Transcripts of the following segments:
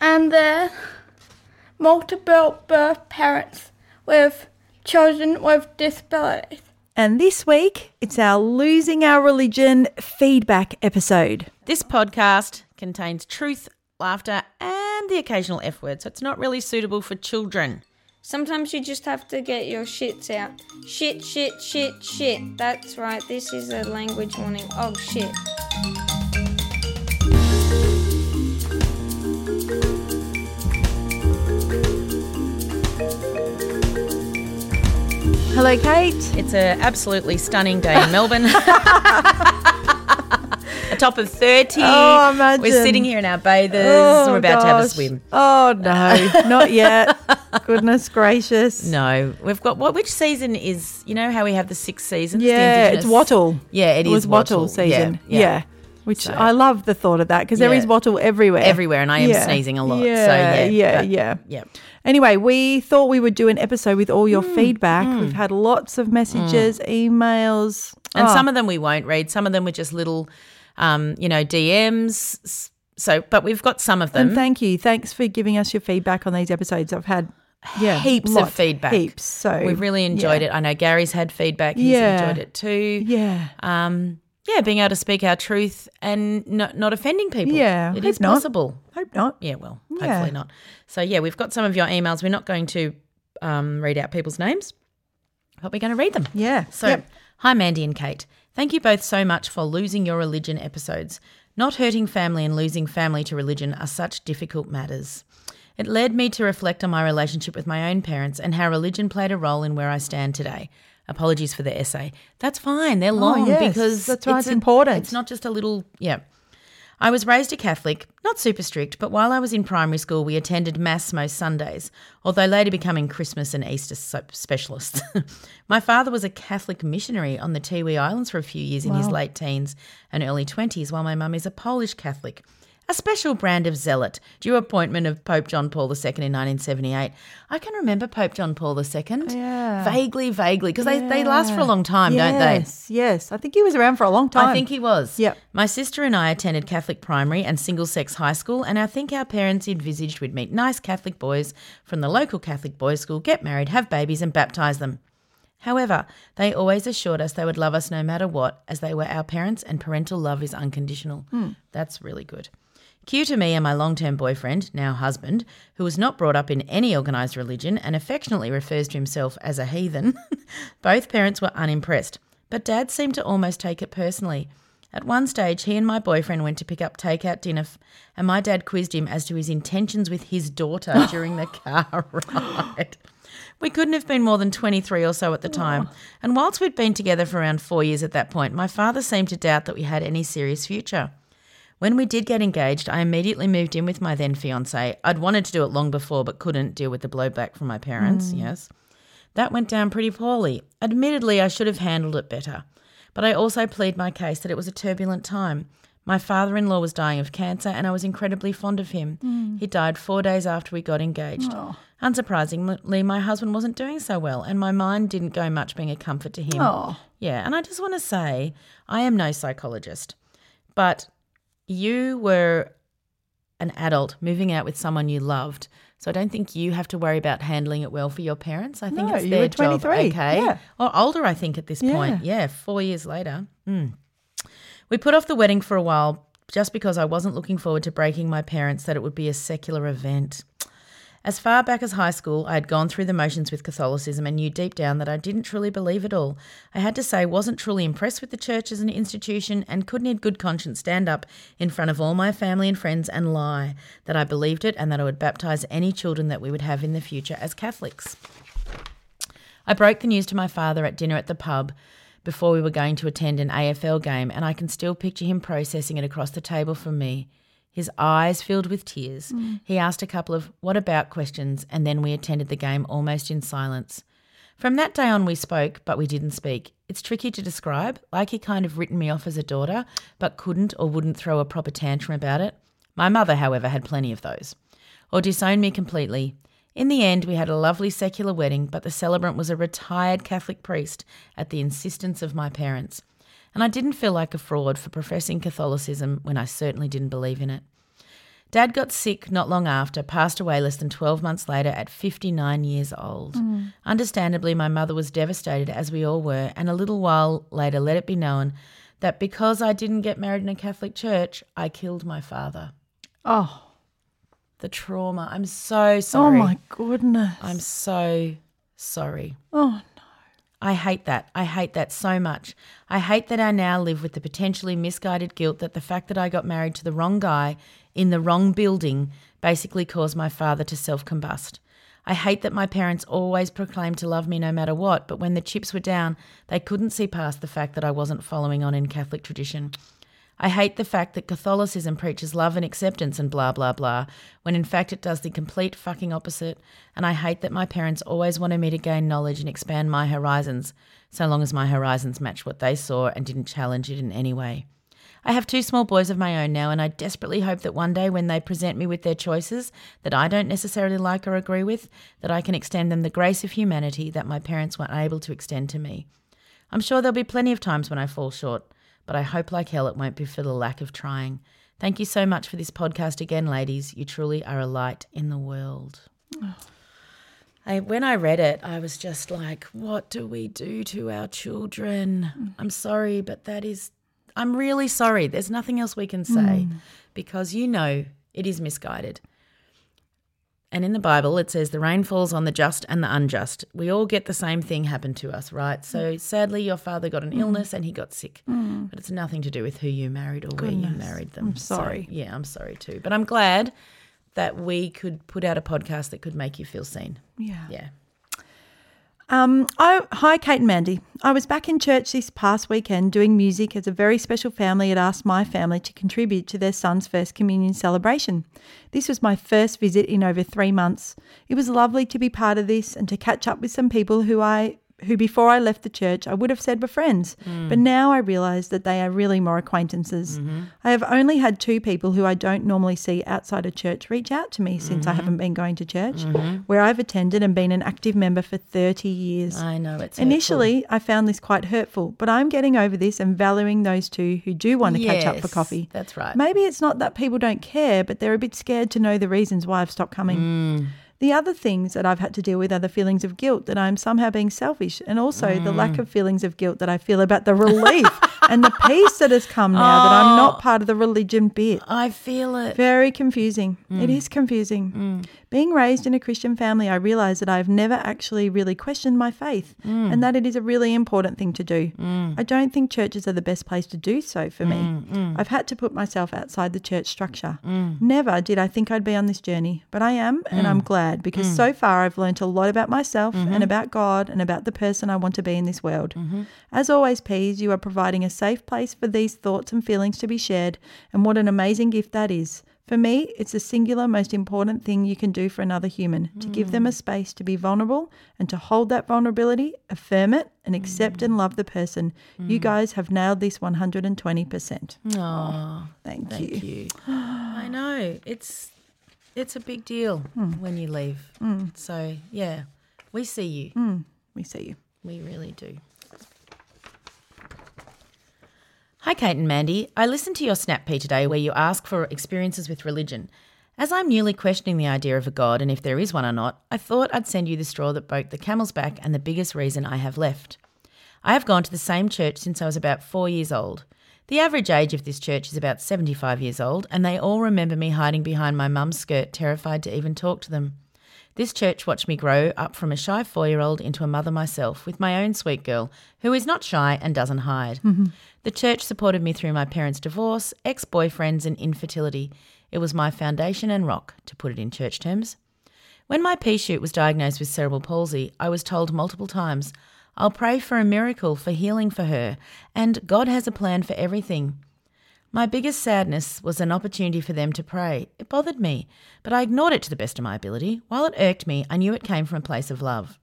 and their multiple birth parents with children with disabilities. And this week, it's our Losing Our Religion feedback episode. This podcast contains truth, laughter and the occasional F word, so it's not really suitable for children. Sometimes you just have to get your shits out. Shit, shit, shit, shit. That's right, this is a language warning. Oh, shit. Hello, Kate. It's an absolutely stunning day in Melbourne. A top of 30. Oh, imagine. We're sitting here in our bathers. We're about to have a swim. Oh, no, not yet. Goodness gracious. No. We've got what? Which season is, you know how we have the 6 seasons? Yeah, it's wattle. Yeah, it was wattle season. Yeah. Which so. I love the thought of that because there is wattle everywhere. Everywhere, and I am sneezing a lot. Yeah. Anyway, we thought we would do an episode with all your feedback. We've had lots of messages, emails. And some of them we won't read. Some of them were just little, DMs. So, but we've got some of them. And thank you. Thanks for giving us your feedback on these episodes. I've had heaps of feedback. Heaps. So we've really enjoyed it. I know Gary's had feedback. He's enjoyed it too. Yeah. Yeah, being able to speak our truth and not offending people. Yeah. It is possible. Hope not. Yeah, well, hopefully not. So, we've got some of your emails. We're not going to read out people's names, but we're going to read them. Yeah. So, Hi, Mandy and Kate. Thank you both so much for Losing Your Religion episodes. Not hurting family and losing family to religion are such difficult matters. It led me to reflect on my relationship with my own parents and how religion played a role in where I stand today. Apologies for the essay. That's fine. They're long because that's why it's important. It's not just a little, I was raised a Catholic, not super strict, but while I was in primary school we attended Mass most Sundays, although later becoming Christmas and Easter specialists. My father was a Catholic missionary on the Tiwi Islands for a few years in his late teens and early 20s, while my mum is a Polish Catholic. A special brand of zealot, due appointment of Pope John Paul II in 1978. I can remember Pope John Paul II vaguely, because they last for a long time, don't they? Yes. I think he was around for a long time. I think he was. Yep. My sister and I attended Catholic primary and single-sex high school, and I think our parents envisaged we'd meet nice Catholic boys from the local Catholic boys' school, get married, have babies and baptise them. However, they always assured us they would love us no matter what, as they were our parents and parental love is unconditional. That's really good. Cue to me and my long-term boyfriend, now husband, who was not brought up in any organised religion and affectionately refers to himself as a heathen. Both parents were unimpressed, but Dad seemed to almost take it personally. At one stage, he and my boyfriend went to pick up takeout dinner and my dad quizzed him as to his intentions with his daughter during the car ride. We couldn't have been more than 23 or so at the time, and whilst we'd been together for around 4 years at that point, my father seemed to doubt that we had any serious future. When we did get engaged, I immediately moved in with my then fiancé. I'd wanted to do it long before but couldn't deal with the blowback from my parents, That went down pretty poorly. Admittedly, I should have handled it better. But I also plead my case that it was a turbulent time. My father-in-law was dying of cancer and I was incredibly fond of him. He died 4 days after we got engaged. Unsurprisingly, my husband wasn't doing so well and my mind didn't go much being a comfort to him. Yeah, and I just want to say I am no psychologist, but you were an adult moving out with someone you loved, so I don't think you have to worry about handling it well for your parents. I think it's their job. 23. Okay, or older, I think, at this point. 4 years later. We put off the wedding for a while just because I wasn't looking forward to breaking my parents that it would be a secular event. As far back as high school, I had gone through the motions with Catholicism and knew deep down that I didn't truly believe it all. I had to say wasn't truly impressed with the church as an institution and couldn't in good conscience stand up in front of all my family and friends and lie that I believed it and that I would baptise any children that we would have in the future as Catholics. I broke the news to my father at dinner at the pub before we were going to attend an AFL game, and I can still picture him processing it across the table from me. His eyes filled with tears. He asked a couple of what about questions, and then we attended the game almost in silence. From that day on we spoke, but we didn't speak. It's tricky to describe, like he kind of written me off as a daughter, but couldn't or wouldn't throw a proper tantrum about it. My mother, however, had plenty of those. Or disowned me completely. In the end, we had a lovely secular wedding, but the celebrant was a retired Catholic priest at the insistence of my parents. And I didn't feel like a fraud for professing Catholicism when I certainly didn't believe in it. Dad got sick not long after, passed away less than 12 months later at 59 years old. Understandably, my mother was devastated, as we all were, and a little while later let it be known that because I didn't get married in a Catholic church, I killed my father. Oh. The trauma. I'm so sorry. Oh, my goodness. I'm so sorry. Oh, no. I hate that. I hate that so much. I hate that I now live with the potentially misguided guilt that the fact that I got married to the wrong guy in the wrong building basically caused my father to self-combust. I hate that my parents always proclaimed to love me no matter what, but when the chips were down, they couldn't see past the fact that I wasn't following on in Catholic tradition. I hate the fact that Catholicism preaches love and acceptance and blah, blah, blah, when in fact it does the complete fucking opposite, and I hate that my parents always wanted me to gain knowledge and expand my horizons, so long as my horizons matched what they saw and didn't challenge it in any way. I have two small boys of my own now, and I desperately hope that one day when they present me with their choices that I don't necessarily like or agree with, that I can extend them the grace of humanity that my parents weren't able to extend to me. I'm sure there'll be plenty of times when I fall short, but I hope like hell it won't be for the lack of trying. Thank you so much for this podcast again, ladies. You truly are a light in the world. Oh. When I read it, I was just like, what do we do to our children? I'm sorry, but that is... I'm really sorry. There's nothing else we can say because you know it is misguided. And in the Bible it says the rain falls on the just and the unjust. We all get the same thing happen to us, right? So sadly your father got an illness and he got sick. But it's nothing to do with who you married or where you married them. I'm sorry. So, yeah, I'm sorry too. But I'm glad that we could put out a podcast that could make you feel seen. Yeah. Yeah. Hi, Kate and Mandy. I was back in church this past weekend doing music as a very special family had asked my family to contribute to their son's first communion celebration. This was my first visit in over 3 months. It was lovely to be part of this and to catch up with some people who before I left the church I would have said were friends, but now I realise that they are really more acquaintances. I have only had 2 people who I don't normally see outside of church reach out to me since I haven't been going to church, where I've attended and been an active member for 30 years. I know, it's initially hurtful. I found this quite hurtful, but I'm getting over this and valuing those 2 who do want to catch up for coffee. That's right. Maybe it's not that people don't care, but they're a bit scared to know the reasons why I've stopped coming. The other things that I've had to deal with are the feelings of guilt that I'm somehow being selfish, and also the lack of feelings of guilt that I feel about the relief and the peace that has come now that I'm not part of the religion bit. I feel it. Very confusing. It is confusing. Being raised in a Christian family, I realise that I've never actually really questioned my faith and that it is a really important thing to do. I don't think churches are the best place to do so for me. I've had to put myself outside the church structure. Never did I think I'd be on this journey, but I am, and I'm glad. Because so far I've learnt a lot about myself and about God and about the person I want to be in this world. As always, Peas, you are providing a safe place for these thoughts and feelings to be shared, and what an amazing gift that is. For me, it's the singular most important thing you can do for another human, to give them a space to be vulnerable and to hold that vulnerability, affirm it, and accept and love the person. You guys have nailed this 120%. Oh, thank you. I know. It's a big deal when you leave. So, yeah, we see you. We see you. We really do. Hi, Kate and Mandy. I listened to your Snap Pea today where you ask for experiences with religion. As I'm newly questioning the idea of a God and if there is one or not, I thought I'd send you the straw that broke the camel's back and the biggest reason I have left. I have gone to the same church since I was about 4 years old. The average age of this church is about 75 years old, and they all remember me hiding behind my mum's skirt, terrified to even talk to them. This church watched me grow up from a shy 4-year-old into a mother myself with my own sweet girl, who is not shy and doesn't hide. The church supported me through my parents' divorce, ex-boyfriends and infertility. It was my foundation and rock, to put it in church terms. When my pea shoot was diagnosed with cerebral palsy, I was told multiple times, "I'll pray for a miracle, for healing for her, and God has a plan for everything." My biggest sadness was an opportunity for them to pray. It bothered me, but I ignored it to the best of my ability. While it irked me, I knew it came from a place of love.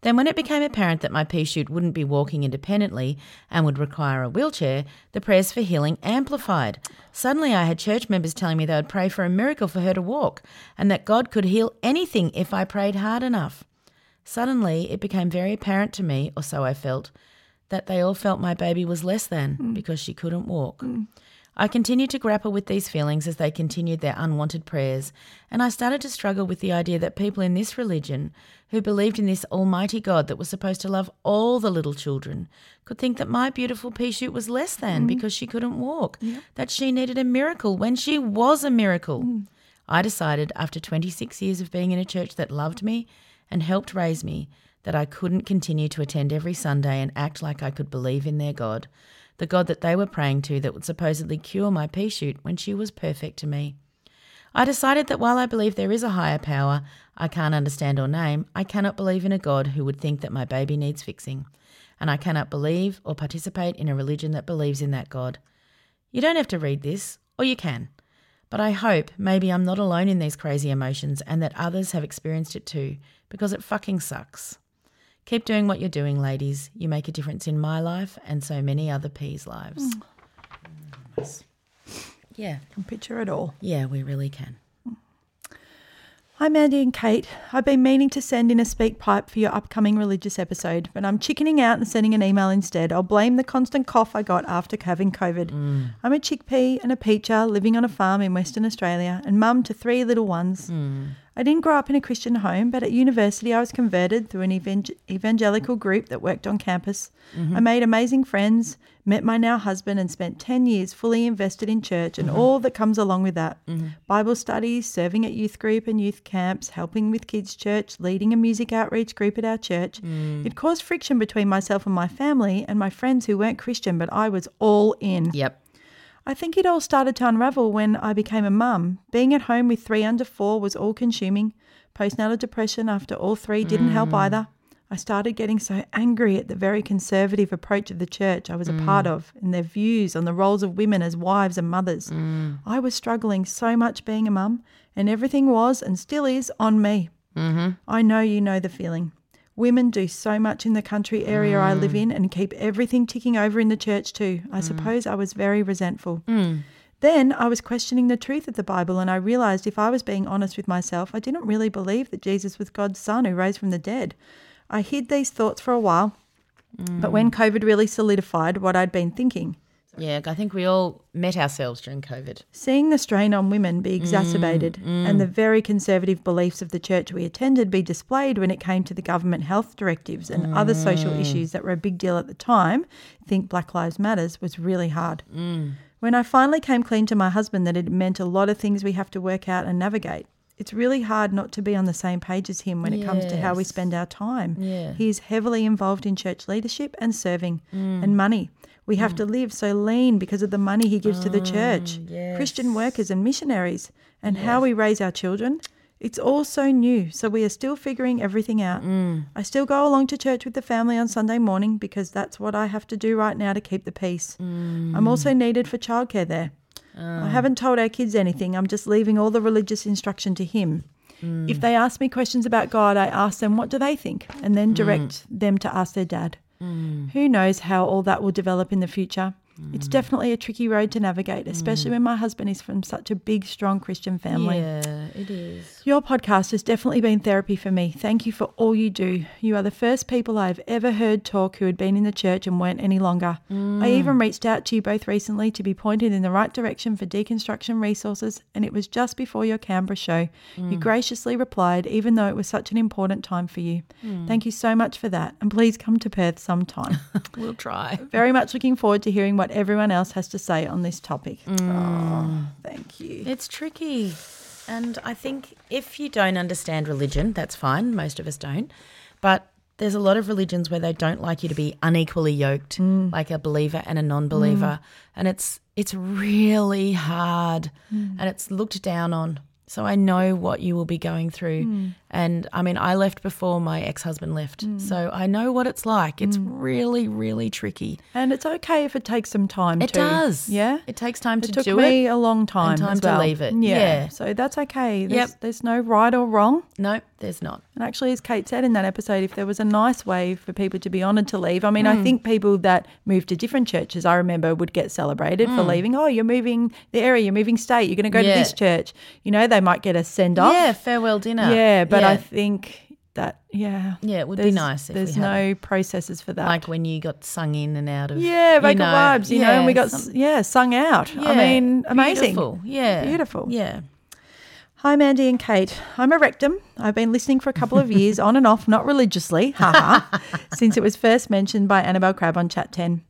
Then when it became apparent that my pea shoot wouldn't be walking independently and would require a wheelchair, the prayers for healing amplified. Suddenly I had church members telling me they would pray for a miracle for her to walk and that God could heal anything if I prayed hard enough. Suddenly it became very apparent to me, or so I felt, that they all felt my baby was less than because she couldn't walk. I continued to grapple with these feelings as they continued their unwanted prayers, and I started to struggle with the idea that people in this religion, who believed in this almighty God that was supposed to love all the little children, could think that my beautiful pea shoot was less than because she couldn't walk, that she needed a miracle when she was a miracle. I decided after 26 years of being in a church that loved me and helped raise me that I couldn't continue to attend every Sunday and act like I could believe in their God, the God that they were praying to that would supposedly cure my pea shoot when she was perfect to me. I decided that while I believe there is a higher power I can't understand or name, I cannot believe in a God who would think that my baby needs fixing, and I cannot believe or participate in a religion that believes in that God. You don't have to read this, or you can, but I hope maybe I'm not alone in these crazy emotions and that others have experienced it too, because it fucking sucks. Keep doing what you're doing, ladies. You make a difference in my life and so many other peas' lives. Nice. Yeah. Can picture it all. Yeah, we really can. Hi, Mandy and Kate. I've been meaning to send in a speak pipe for your upcoming religious episode, but I'm chickening out and sending an email instead. I'll blame the constant cough I got after having COVID. I'm a chickpea and a peacher living on a farm in Western Australia and mum to three little ones. I didn't grow up in a Christian home, but at university I was converted through an evangelical group that worked on campus. I made amazing friends, met my now husband, and spent 10 years fully invested in church and all that comes along with that. Bible studies, serving at youth group and youth camps, helping with kids' church, leading a music outreach group at our church. It caused friction between myself and my family and my friends who weren't Christian, but I was all in. I think it all started to unravel when I became a mum. Being at home with three under four was all-consuming. Postnatal depression after all three didn't help either. I started getting so angry at the very conservative approach of the church I was a part of and their views on the roles of women as wives and mothers. I was struggling so much being a mum, and everything was and still is on me. I know you know the feeling. Women do so much in the country area I live in and keep everything ticking over in the church too. I suppose I was very resentful. Then I was questioning the truth of the Bible, and I realised if I was being honest with myself, I didn't really believe that Jesus was God's son who rose from the dead. I hid these thoughts for a while, but when COVID really solidified what I'd been thinking. Yeah, I think we all met ourselves during COVID. Seeing the strain on women be exacerbated and the very conservative beliefs of the church we attended be displayed when it came to the government health directives and other social issues that were a big deal at the time, think Black Lives Matters, was really hard. When I finally came clean to my husband that it meant a lot of things we have to work out and navigate. It's really hard not to be on the same page as him when it comes to how we spend our time. He is heavily involved in church leadership and serving and money. We have to live so lean because of the money he gives to the church, Christian workers and missionaries, and how we raise our children. It's all so new, so we are still figuring everything out. I still go along to church with the family on Sunday morning because that's what I have to do right now to keep the peace. I'm also needed for childcare there. I haven't told our kids anything. I'm just leaving all the religious instruction to him. If they ask me questions about God, I ask them what do they think and then direct them to ask their dad. Who knows how all that will develop in the future. It's definitely a tricky road to navigate, especially when my husband is from such a big, strong Christian family. Yeah, it is. Your podcast has definitely been therapy for me. Thank you for all you do. You are the first people I've ever heard talk who had been in the church and weren't any longer. I even reached out to you both recently to be pointed in the right direction for deconstruction resources, and it was just before your Canberra show. You graciously replied, even though it was such an important time for you. Thank you so much for that, and please come to Perth sometime. We'll try. Very much looking forward to hearing what everyone else has to say on this topic. Oh, thank you. It's tricky. And I think if you don't understand religion, that's fine. Most of us don't. But there's a lot of religions where they don't like you to be unequally yoked, like a believer and a non-believer. And it's really hard and it's looked down on. So I know what you will be going through. Mm. And, I mean, I left before my ex-husband left. Mm. So I know what it's like. It's really, really tricky. And it's okay if it takes some time too. It does. Yeah? It takes time to do it. It took me a long time as well. And time to leave it. Yeah. So that's okay. There's no right or wrong. No, there's not. And actually, as Kate said in that episode, if there was a nice way for people to be honoured to leave, I mean, I think people that moved to different churches, I remember, would get celebrated for leaving. Oh, you're moving the area, you're moving state, you're going to go to this church. You know, they might get a send-off. Yeah, farewell dinner. Yeah, but I think that, yeah, it would be nice if there's no processes for that. Like when you got sung in and out of. Yeah, vocal vibes, you know, and we got, sung out. Yeah, I mean, amazing. Beautiful, yeah. Beautiful. Yeah. Hi, Mandy and Kate. I'm a rectum. I've been listening for a couple of years on and off, not religiously, since it was first mentioned by Annabel Crabb on Chat 10.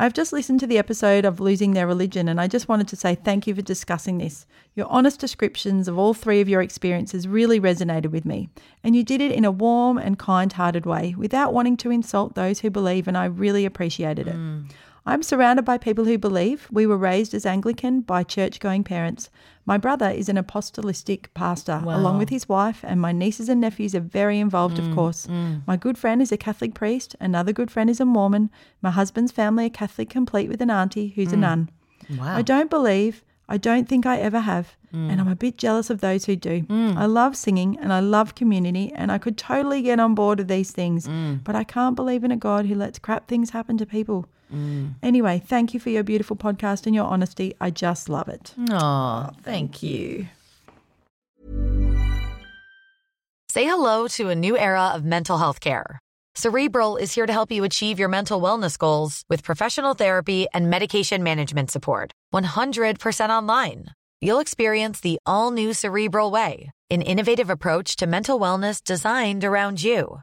I've just listened to the episode of Losing Their Religion, and I just wanted to say thank you for discussing this. Your honest descriptions of all three of your experiences really resonated with me, and you did it in a warm and kind-hearted way without wanting to insult those who believe, and I really appreciated it. Mm. I'm surrounded by people who believe. We were raised as Anglican by church-going parents. My brother is an apostolistic pastor, along with his wife, and my nieces and nephews are very involved, of course. Mm. My good friend is a Catholic priest. Another good friend is a Mormon. My husband's family are Catholic, complete with an auntie who's a nun. Wow. I don't believe. I don't think I ever have, and I'm a bit jealous of those who do. I love singing and I love community, and I could totally get on board with these things, but I can't believe in a God who lets crap things happen to people. Anyway, thank you for your beautiful podcast and your honesty. I just love it. Aww, thank you. Say hello to a new era of mental health care. Cerebral is here to help you achieve your mental wellness goals with professional therapy and medication management support. 100% online. You'll experience the all-new Cerebral way, an innovative approach to mental wellness designed around you.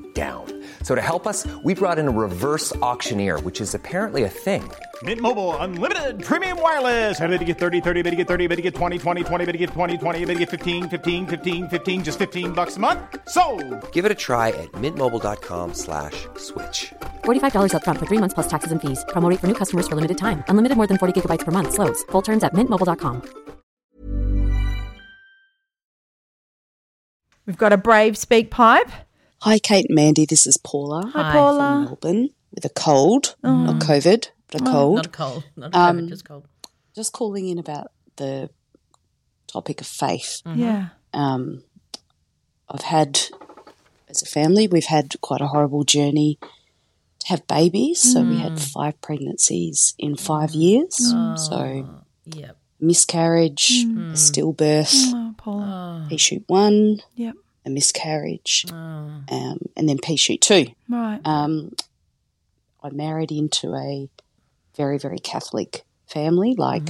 down. So to help us, we brought in a reverse auctioneer, which is apparently a thing. Mint Mobile Unlimited Premium Wireless. How to get 30, 30, how to get 30, how to get 20, 20, 20, how to get 20, 20, how to get 15, 15, 15, 15, just $15 a month? Sold! Give it a try at mintmobile.com/switch. $45 up front for 3 months plus taxes and fees. Promo rate for new customers for limited time. Unlimited more than 40 gigabytes per month. Slows full terms at mintmobile.com. We've got a brave speak pipe. Hi, Kate and Mandy. This is Paula. Hi, Paula. From Melbourne with a cold, not COVID, but a cold. Not a cold, not a COVID, just cold. Just calling in about the topic of faith. Mm-hmm. Yeah. I've had, as a family, we've had quite a horrible journey to have babies. So we had 5 pregnancies in 5 years. Oh, so miscarriage, a stillbirth, pea shoot 1. Yep. A miscarriage, and then pea shoot 2. Right. I married into a very, very Catholic family. Like,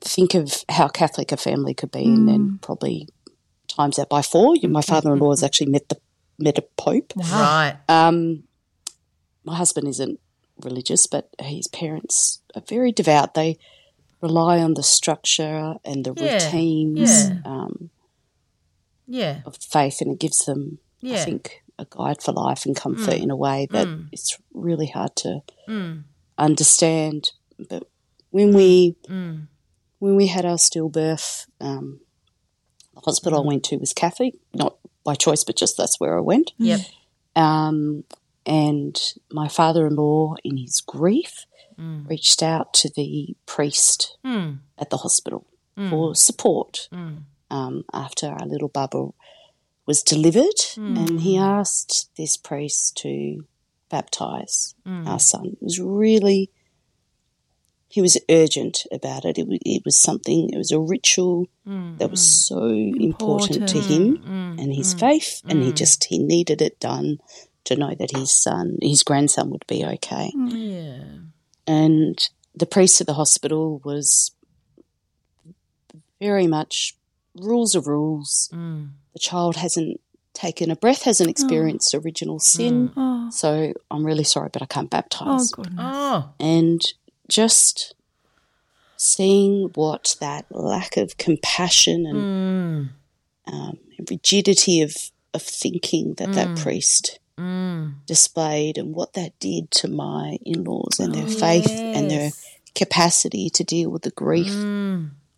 think of how Catholic a family could be, and then probably times that by 4. My father-in-law has actually met a pope. Right. My husband isn't religious, but his parents are very devout. They rely on the structure and the routines. Yeah. Of faith, and it gives them, I think, a guide for life and comfort in a way that it's really hard to understand. But when we had our stillbirth, the hospital I went to was Catholic, not by choice, but just that's where I went. Yep. And my father-in-law, in his grief, reached out to the priest at the hospital for support. After our little bubble was delivered, and he asked this priest to baptise our son. It was really he was urgent about it. It was a ritual that was so important to him and his faith, and he needed it done to know that his grandson would be okay. Yeah. And the priest at the hospital was very much rules are rules. Mm. The child hasn't taken a breath, hasn't experienced original sin, so I'm really sorry, but I can't baptise. Oh, goodness. Oh. And just seeing what that lack of compassion and rigidity of thinking that that priest displayed, and what that did to my in-laws and their faith and their capacity to deal with the grief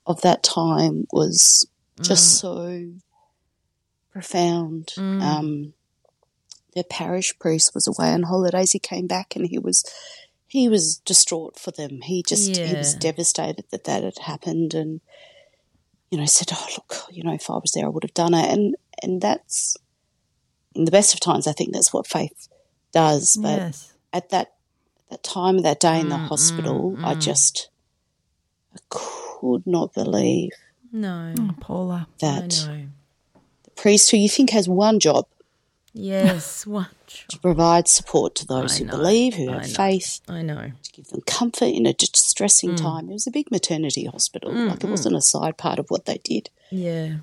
of that time was just so profound. Their parish priest was away on holidays. He came back and he was distraught for them. He was devastated that had happened, and said, "Oh look, if I was there, I would have done it." And that's, in the best of times, I think that's what faith does. But at that time of that day in the hospital, I could not believe. No, Paula. That the priest, who you think has one job, to provide support to those who believe, who have faith, to give them comfort in a distressing time. It was a big maternity hospital, it wasn't a side part of what they did. Yeah,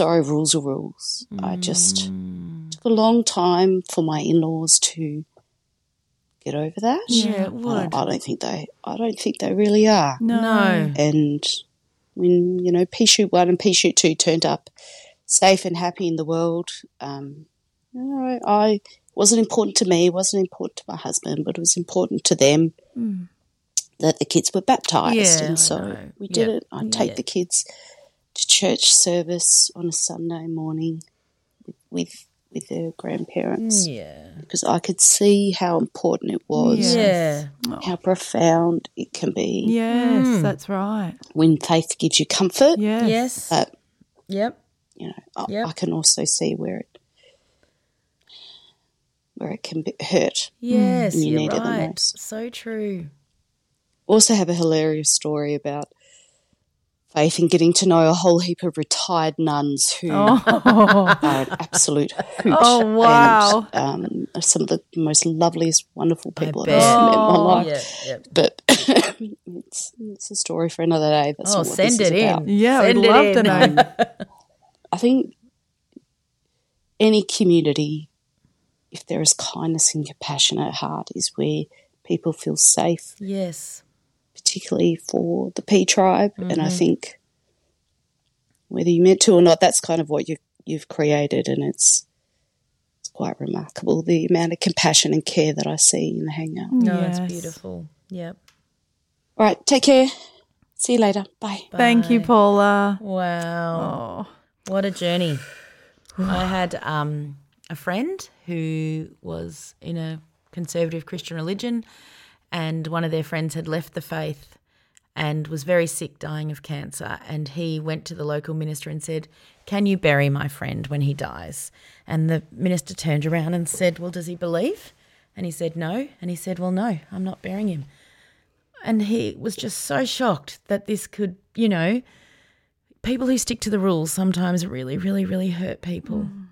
rules are rules. I just took a long time for my in-laws to get over that. Yeah, it would. I don't think they really are. No, and when Pishu 1 and Pishu 2 turned up safe and happy in the world, it wasn't important to me, it wasn't important to my husband, but it was important to them that the kids were baptised, and so we did it. I'd take the kids to church service on a Sunday morning with their grandparents, because I could see how important it was, how profound it can be. Yes, that's right. When faith gives you comfort, yes, but I can also see where it can be hurt. Yes, you need it the most. So true. Also, have a hilarious story about faith and getting to know a whole heap of retired nuns who are an absolute hoot. Oh, wow. And some of the most loveliest, wonderful people I've ever met in my life. Yeah. But it's a story for another day. That's not what send it in. About. Yeah, I'd love to know. I think any community, if there is kindness and compassion at heart, is where people feel safe. Yes. Particularly for the Pea tribe, and I think whether you meant to or not, that's kind of what you've created, and it's quite remarkable the amount of compassion and care that I see in the hangout. No, it's beautiful. Yep. All right, take care. See you later. Bye. Thank you, Paula. Wow, what a journey! I had a friend who was in a conservative Christian religion. And one of their friends had left the faith and was very sick, dying of cancer. And he went to the local minister and said, "Can you bury my friend when he dies?" And the minister turned around and said, "Well, does he believe?" And he said, "No." And he said, "Well, no, I'm not burying him." And he was just so shocked that this could, people who stick to the rules sometimes really, really, really hurt people. Mm.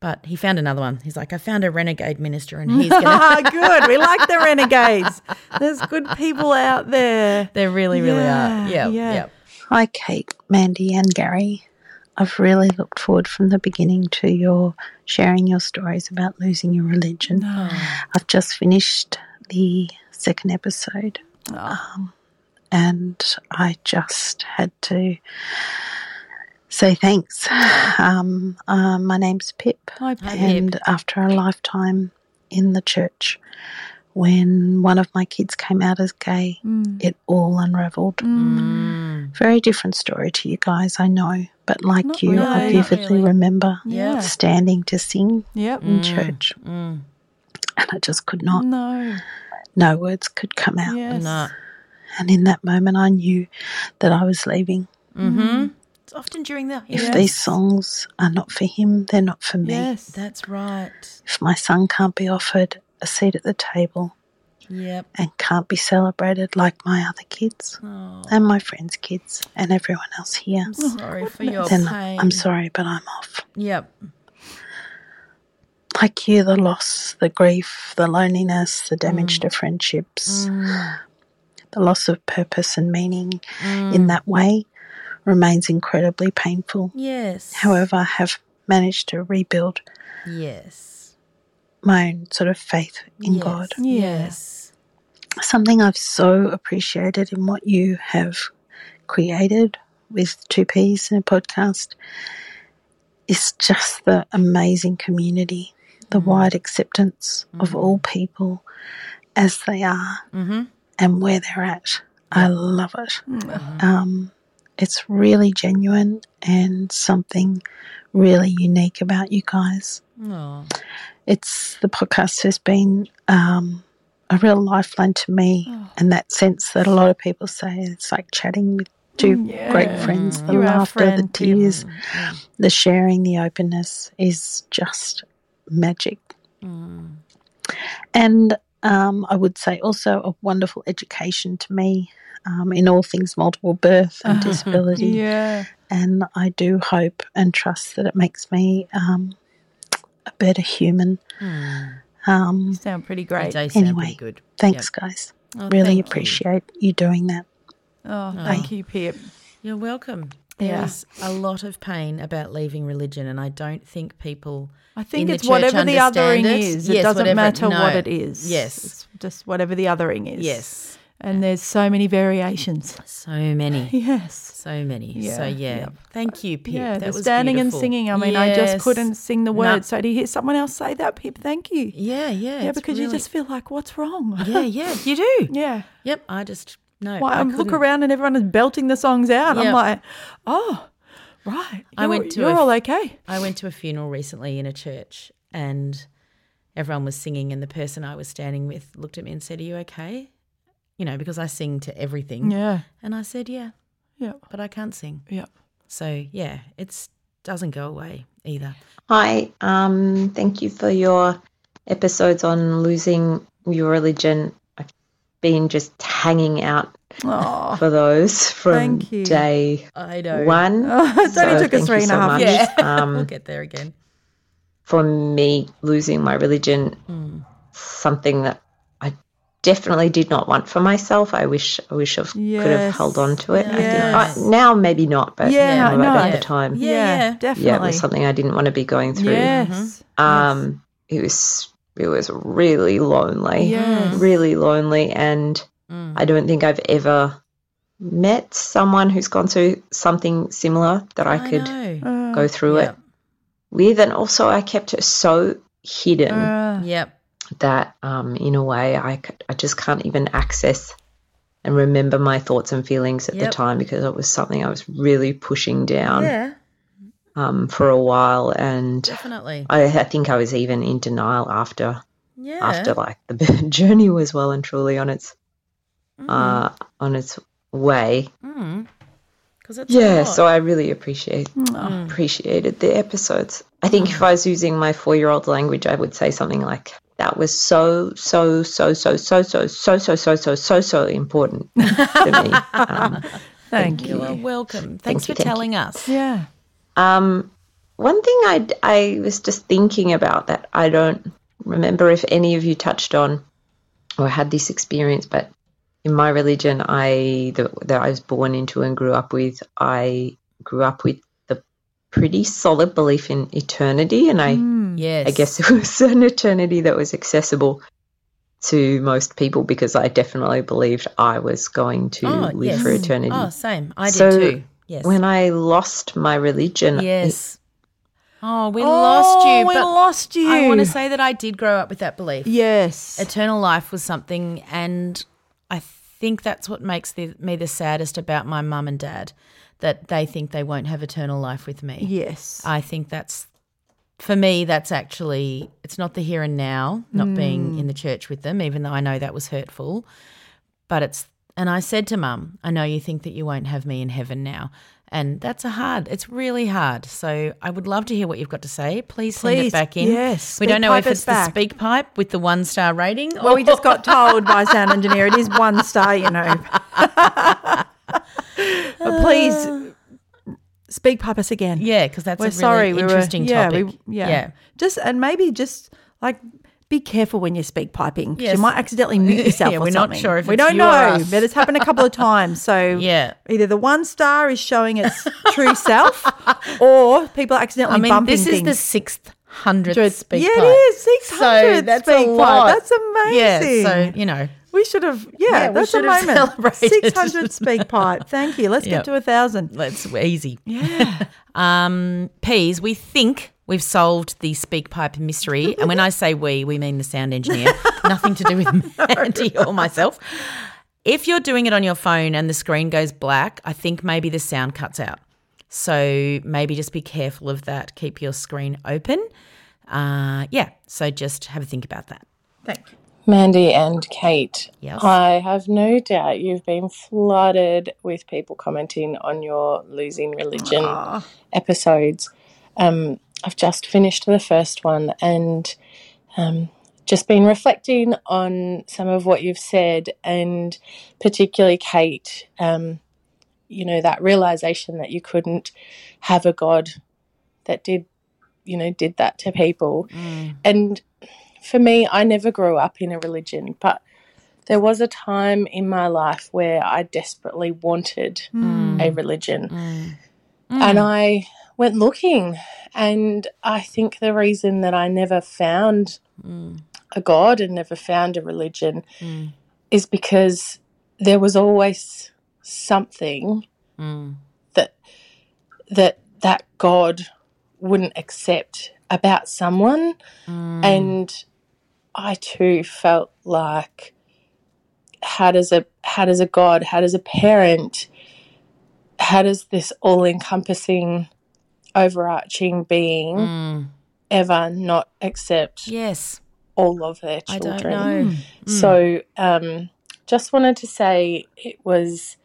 But he found another one. He's like, "I found a renegade minister and he's going to..." Ah, good. We like the renegades. There's good people out there. There really, really are. Yeah. Hi, Kate, Mandy and Gary. I've really looked forward from the beginning to your sharing your stories about losing your religion. No. I've just finished the second episode and I just had to... So thanks. My name's Pip. Hi, Pip. And after a lifetime in the church, when one of my kids came out as gay, it all unravelled. Mm. Very different story to you guys, I know, but like not you, really, I vividly remember standing to sing in church, and I just could not. No words could come out. Yes. And in that moment I knew that I was leaving. Mm-hmm. It's often during the... If these songs are not for him, they're not for me. Yes, that's right. If my son can't be offered a seat at the table, Yep. And can't be celebrated like my other kids and my friends' kids and everyone else here. I'm sorry for your pain. I'm sorry, but I'm off. Yep. Like you, the loss, the grief, the loneliness, the damage to friendships, the loss of purpose and meaning in that way remains incredibly painful. Yes. However, I have managed to rebuild my own sort of faith in God. Yes. Something I've so appreciated in what you have created with 2Ps and a podcast is just the amazing community, the wide acceptance of all people as they are and where they're at. I love it. It's really genuine and something really unique about you guys. The podcast has been a real lifeline to me, and that sense that a lot of people say it's like chatting with two great friends. The laughter, the tears, the sharing, the openness is just magic. And I would say also a wonderful education to me in all things multiple birth and disability. And I do hope and trust that it makes me a better human. You sound pretty great. Anyway, good. Thanks, guys. Oh, really appreciate you doing that. Oh, thank you, Pip. You're welcome. There is a lot of pain about leaving religion, and I don't think people in the church understand it. I think it's whatever the othering is. It doesn't matter what it is. Yes. It's just whatever the othering is. Yes. And there's so many variations. So many. Yes. So many. Yeah. So, Thank you, Pip. Yeah, that was standing beautiful. And singing. I mean, I just couldn't sing the words. So to hear someone else say that, Pip, thank you. Yeah. Yeah, because you just feel like, what's wrong? Yeah, you do. Yeah. Yep, I just... No, well, I look around and everyone is belting the songs out. Yep. I'm like, oh, right. You're all okay. I went to a funeral recently in a church and everyone was singing, and the person I was standing with looked at me and said, "Are you okay?" You know, because I sing to everything. Yeah. And I said, yeah, but I can't sing. Yeah. So, yeah, it doesn't go away either. Hi. Thank you for your episodes on losing your religion. Been just hanging out for those from day one. It only took us 3.5 years. We'll get there again. For me, losing my religion, something that I definitely did not want for myself. I wish I could have held on to it. I think now maybe not, but at the time, definitely, it was something I didn't want to be going through. Yes, It was really lonely, and I don't think I've ever met someone who's gone through something similar that I could go through it with. And also I kept it so hidden that in a way I just can't even access and remember my thoughts and feelings at the time, because it was something I was really pushing down. Yeah. For a while, and definitely, I think I was even in denial after like the journey was well and truly on its on its way. Because so I really appreciated the episodes. I think if I was using my 4-year-old language, I would say something like, "That was so important to me." Thank you. You're welcome. Thanks for telling us. Yeah. One thing I was just thinking about that I don't remember if any of you touched on or had this experience, but in my religion that I was born into and grew up with, I grew up with the pretty solid belief in eternity, and I guess it was an eternity that was accessible to most people, because I definitely believed I was going to live for eternity. Oh, same. I did too. Yes. When I lost my religion. Yes. We lost you. I want to say that I did grow up with that belief. Yes. Eternal life was something, and I think that's what makes me the saddest about my mum and dad, that they think they won't have eternal life with me. Yes. I think that's actually, it's not the here and now, not being in the church with them, even though I know that was hurtful, but it's And I said to Mum, I know you think that you won't have me in heaven now. And that's it's really hard. So I would love to hear what you've got to say. Please send it back in. Yes, we don't know if it's the speak pipe with the 1-star rating. Well, we just got told by sound engineer it is 1 star, you know. But please speak pipe us again. Yeah, because that's a really interesting topic. And maybe just like be careful when you speak piping because you might accidentally mute yourself or something. We're not sure if it's you or us. But it's happened a couple of times. So either the 1 star is showing its true self or people are accidentally bumping things. This is the 600th speak pipe. Yeah, it is, 600th speak pipe. That's amazing. Yeah, so, you know. We should have, that's a moment. Celebrated. 600 speak pipe. Thank you. Let's get to 1,000. That's easy. Yeah. Peas, we think we've solved the speak pipe mystery. And when I say we mean the sound engineer. Nothing to do with Mandy or myself. If you're doing it on your phone and the screen goes black, I think maybe the sound cuts out. So maybe just be careful of that. Keep your screen open. So just have a think about that. Thank you. Mandy and Kate, I have no doubt you've been flooded with people commenting on your Losing Religion episodes. I've just finished the first one and just been reflecting on some of what you've said, and particularly Kate, that realisation that you couldn't have a God that did that to people. Mm. And for me, I never grew up in a religion, but there was a time in my life where I desperately wanted a religion. Mm. Mm. And I went looking, and I think the reason that I never found a God and never found a religion is because there was always something that God wouldn't accept about someone. Mm. And I too felt like, how does a God, how does a parent, how does this all-encompassing overarching being ever not accept all of their children? I don't know. So just wanted to say it was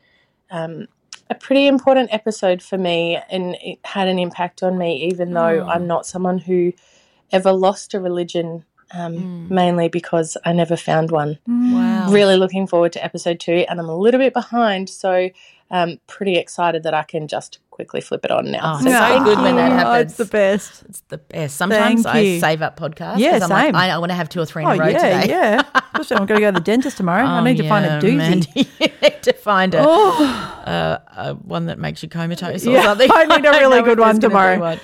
a pretty important episode for me, and it had an impact on me, even though I'm not someone who ever lost a religion, mainly because I never found one. Wow. Really looking forward to episode 2, and I'm a little bit behind, so I'm pretty excited that I can just quickly flip it on now. Oh, so good when that happens. It's the best. It's the best. Sometimes I save up podcasts because I'm like, I want to have 2 or 3 in a row today. Yeah, especially I'm going to go to the dentist tomorrow. I need to find a doozy. You need to find a one that makes you comatose or something. I need a really good one tomorrow.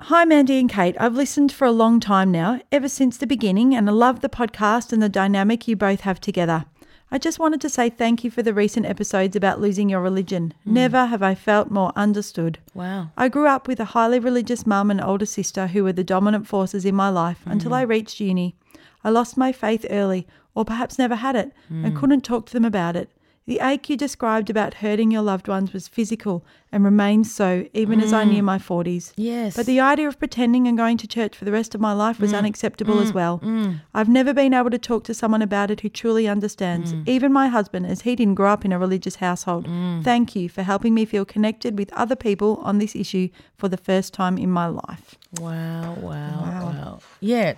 Hi, Mandy and Kate. I've listened for a long time now, ever since the beginning, and I love the podcast and the dynamic you both have together. I just wanted to say thank you for the recent episodes about losing your religion. Never have I felt more understood. Wow. I grew up with a highly religious mum and older sister who were the dominant forces in my life until I reached uni. I lost my faith early, or perhaps never had it, and couldn't talk to them about it. The ache you described about hurting your loved ones was physical and remains so even as I near my 40s. Yes. But the idea of pretending and going to church for the rest of my life was unacceptable as well. Mm. I've never been able to talk to someone about it who truly understands, even my husband, as he didn't grow up in a religious household. Mm. Thank you for helping me feel connected with other people on this issue for the first time in my life. Wow. Yeah,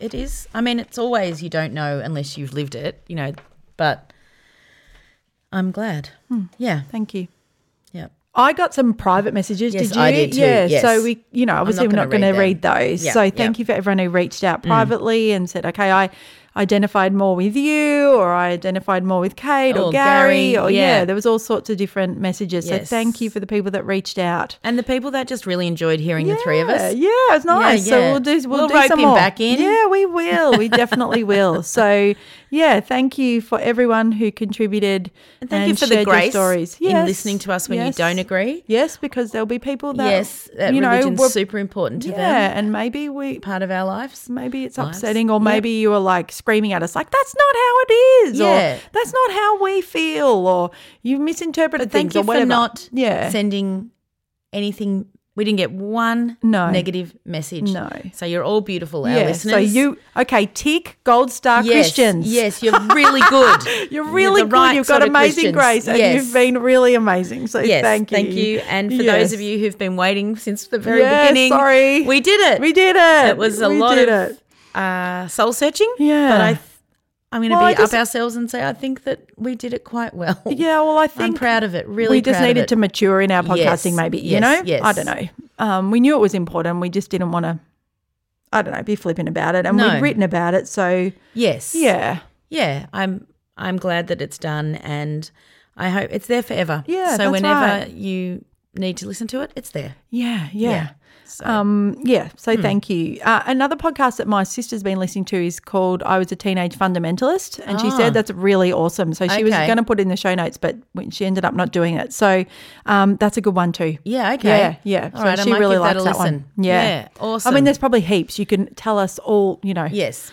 it is. I mean, it's always you don't know unless you've lived it, but I'm glad. Yeah. Thank you. Yeah. I got some private messages. Yes, did you? I did too. Yeah. Yes. So we, obviously we're not going to read those. Yeah. So thank you for everyone who reached out privately and said, okay, I identified more with you, or I identified more with Kate or Gary, or there was all sorts of different messages. Yes. So thank you for the people that reached out, and the people that just really enjoyed hearing the three of us. Yeah, it's nice. Yeah, so we'll do rope some more. Back in. Yeah, we will. We definitely will. So thank you for everyone who contributed, and thank you for the grace stories in listening to us when you don't agree. Yes, because there'll be people that that religion's super important to them. Yeah, and maybe part of our lives. Maybe it's upsetting, or maybe you were like screaming at us like that's not how it is, or that's not how we feel, or you've misinterpreted things, or whatever. Thank you for not sending anything We didn't get one negative message. No. So you're all beautiful, our listeners. So tick, gold star Christians. Yes, you're really good. you're really good. Right, you've got amazing grace and you've been really amazing. So thank you. Thank you. And for those of you who've been waiting since the very beginning, we did it. We did it. It was a lot of soul searching. Yeah. But I'm going to up ourselves and say I think that we did it quite well. Yeah, well, I think I'm proud of it, really. We just needed to mature in our podcasting maybe, you know? Yes. I don't know. We knew it was important. We just didn't want to, be flippant about it. And we'd written about it, so. Yes. Yeah. Yeah, I'm glad that it's done and I hope it's there forever. Yeah, so whenever you need to listen to it, it's there. Yeah. So. Thank you. Another podcast that my sister's been listening to is called I Was A Teenage Fundamentalist, and she said that's really awesome. So she was going to put in the show notes, but she ended up not doing it. So that's a good one too. Yeah, okay. Yeah. All right, she really likes that one. Yeah, awesome. I mean, there's probably heaps. You can tell us all, you know,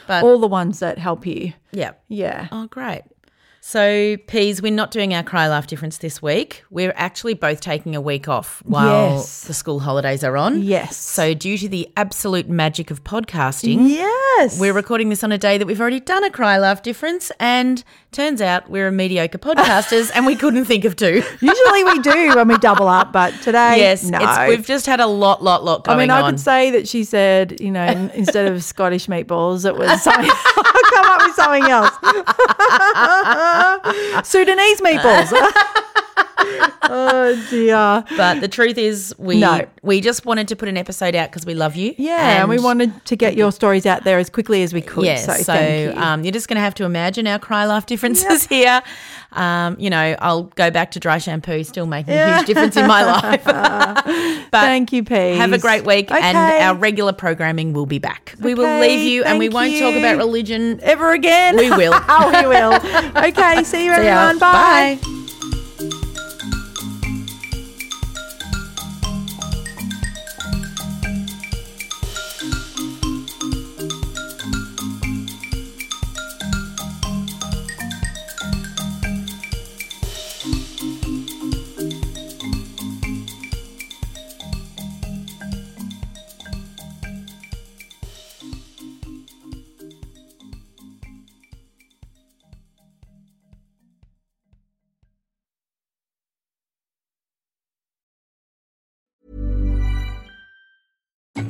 but all the ones that help you. Yeah. Yeah. Oh, great. So, Peas, we're not doing our Cry Laugh Difference this week. We're actually both taking a week off while the school holidays are on. Yes. So, due to the absolute magic of podcasting, we're recording this on a day that we've already done a Cry Laugh Difference, and turns out we're mediocre podcasters and we couldn't think of two. Usually we do when we double up, but today, no. We've just had a lot going on. I could say that she said, you know, instead of Scottish meatballs, it was something. I'll come up with something else. Sudanese meatballs. Oh, dear. But the truth is we just wanted to put an episode out because we love you. Yeah, and we wanted to get your stories out there as quickly as we could. Yeah, so thank you. You're just going to have to imagine our Cry Life differences here. You know, I'll go back to dry shampoo, still making a huge difference in my life. But thank you, Peas. Have a great week and our regular programming will be back. We will leave you and we won't talk about religion ever again. We will. Oh, we will. Okay, see you everyone. Bye. Bye.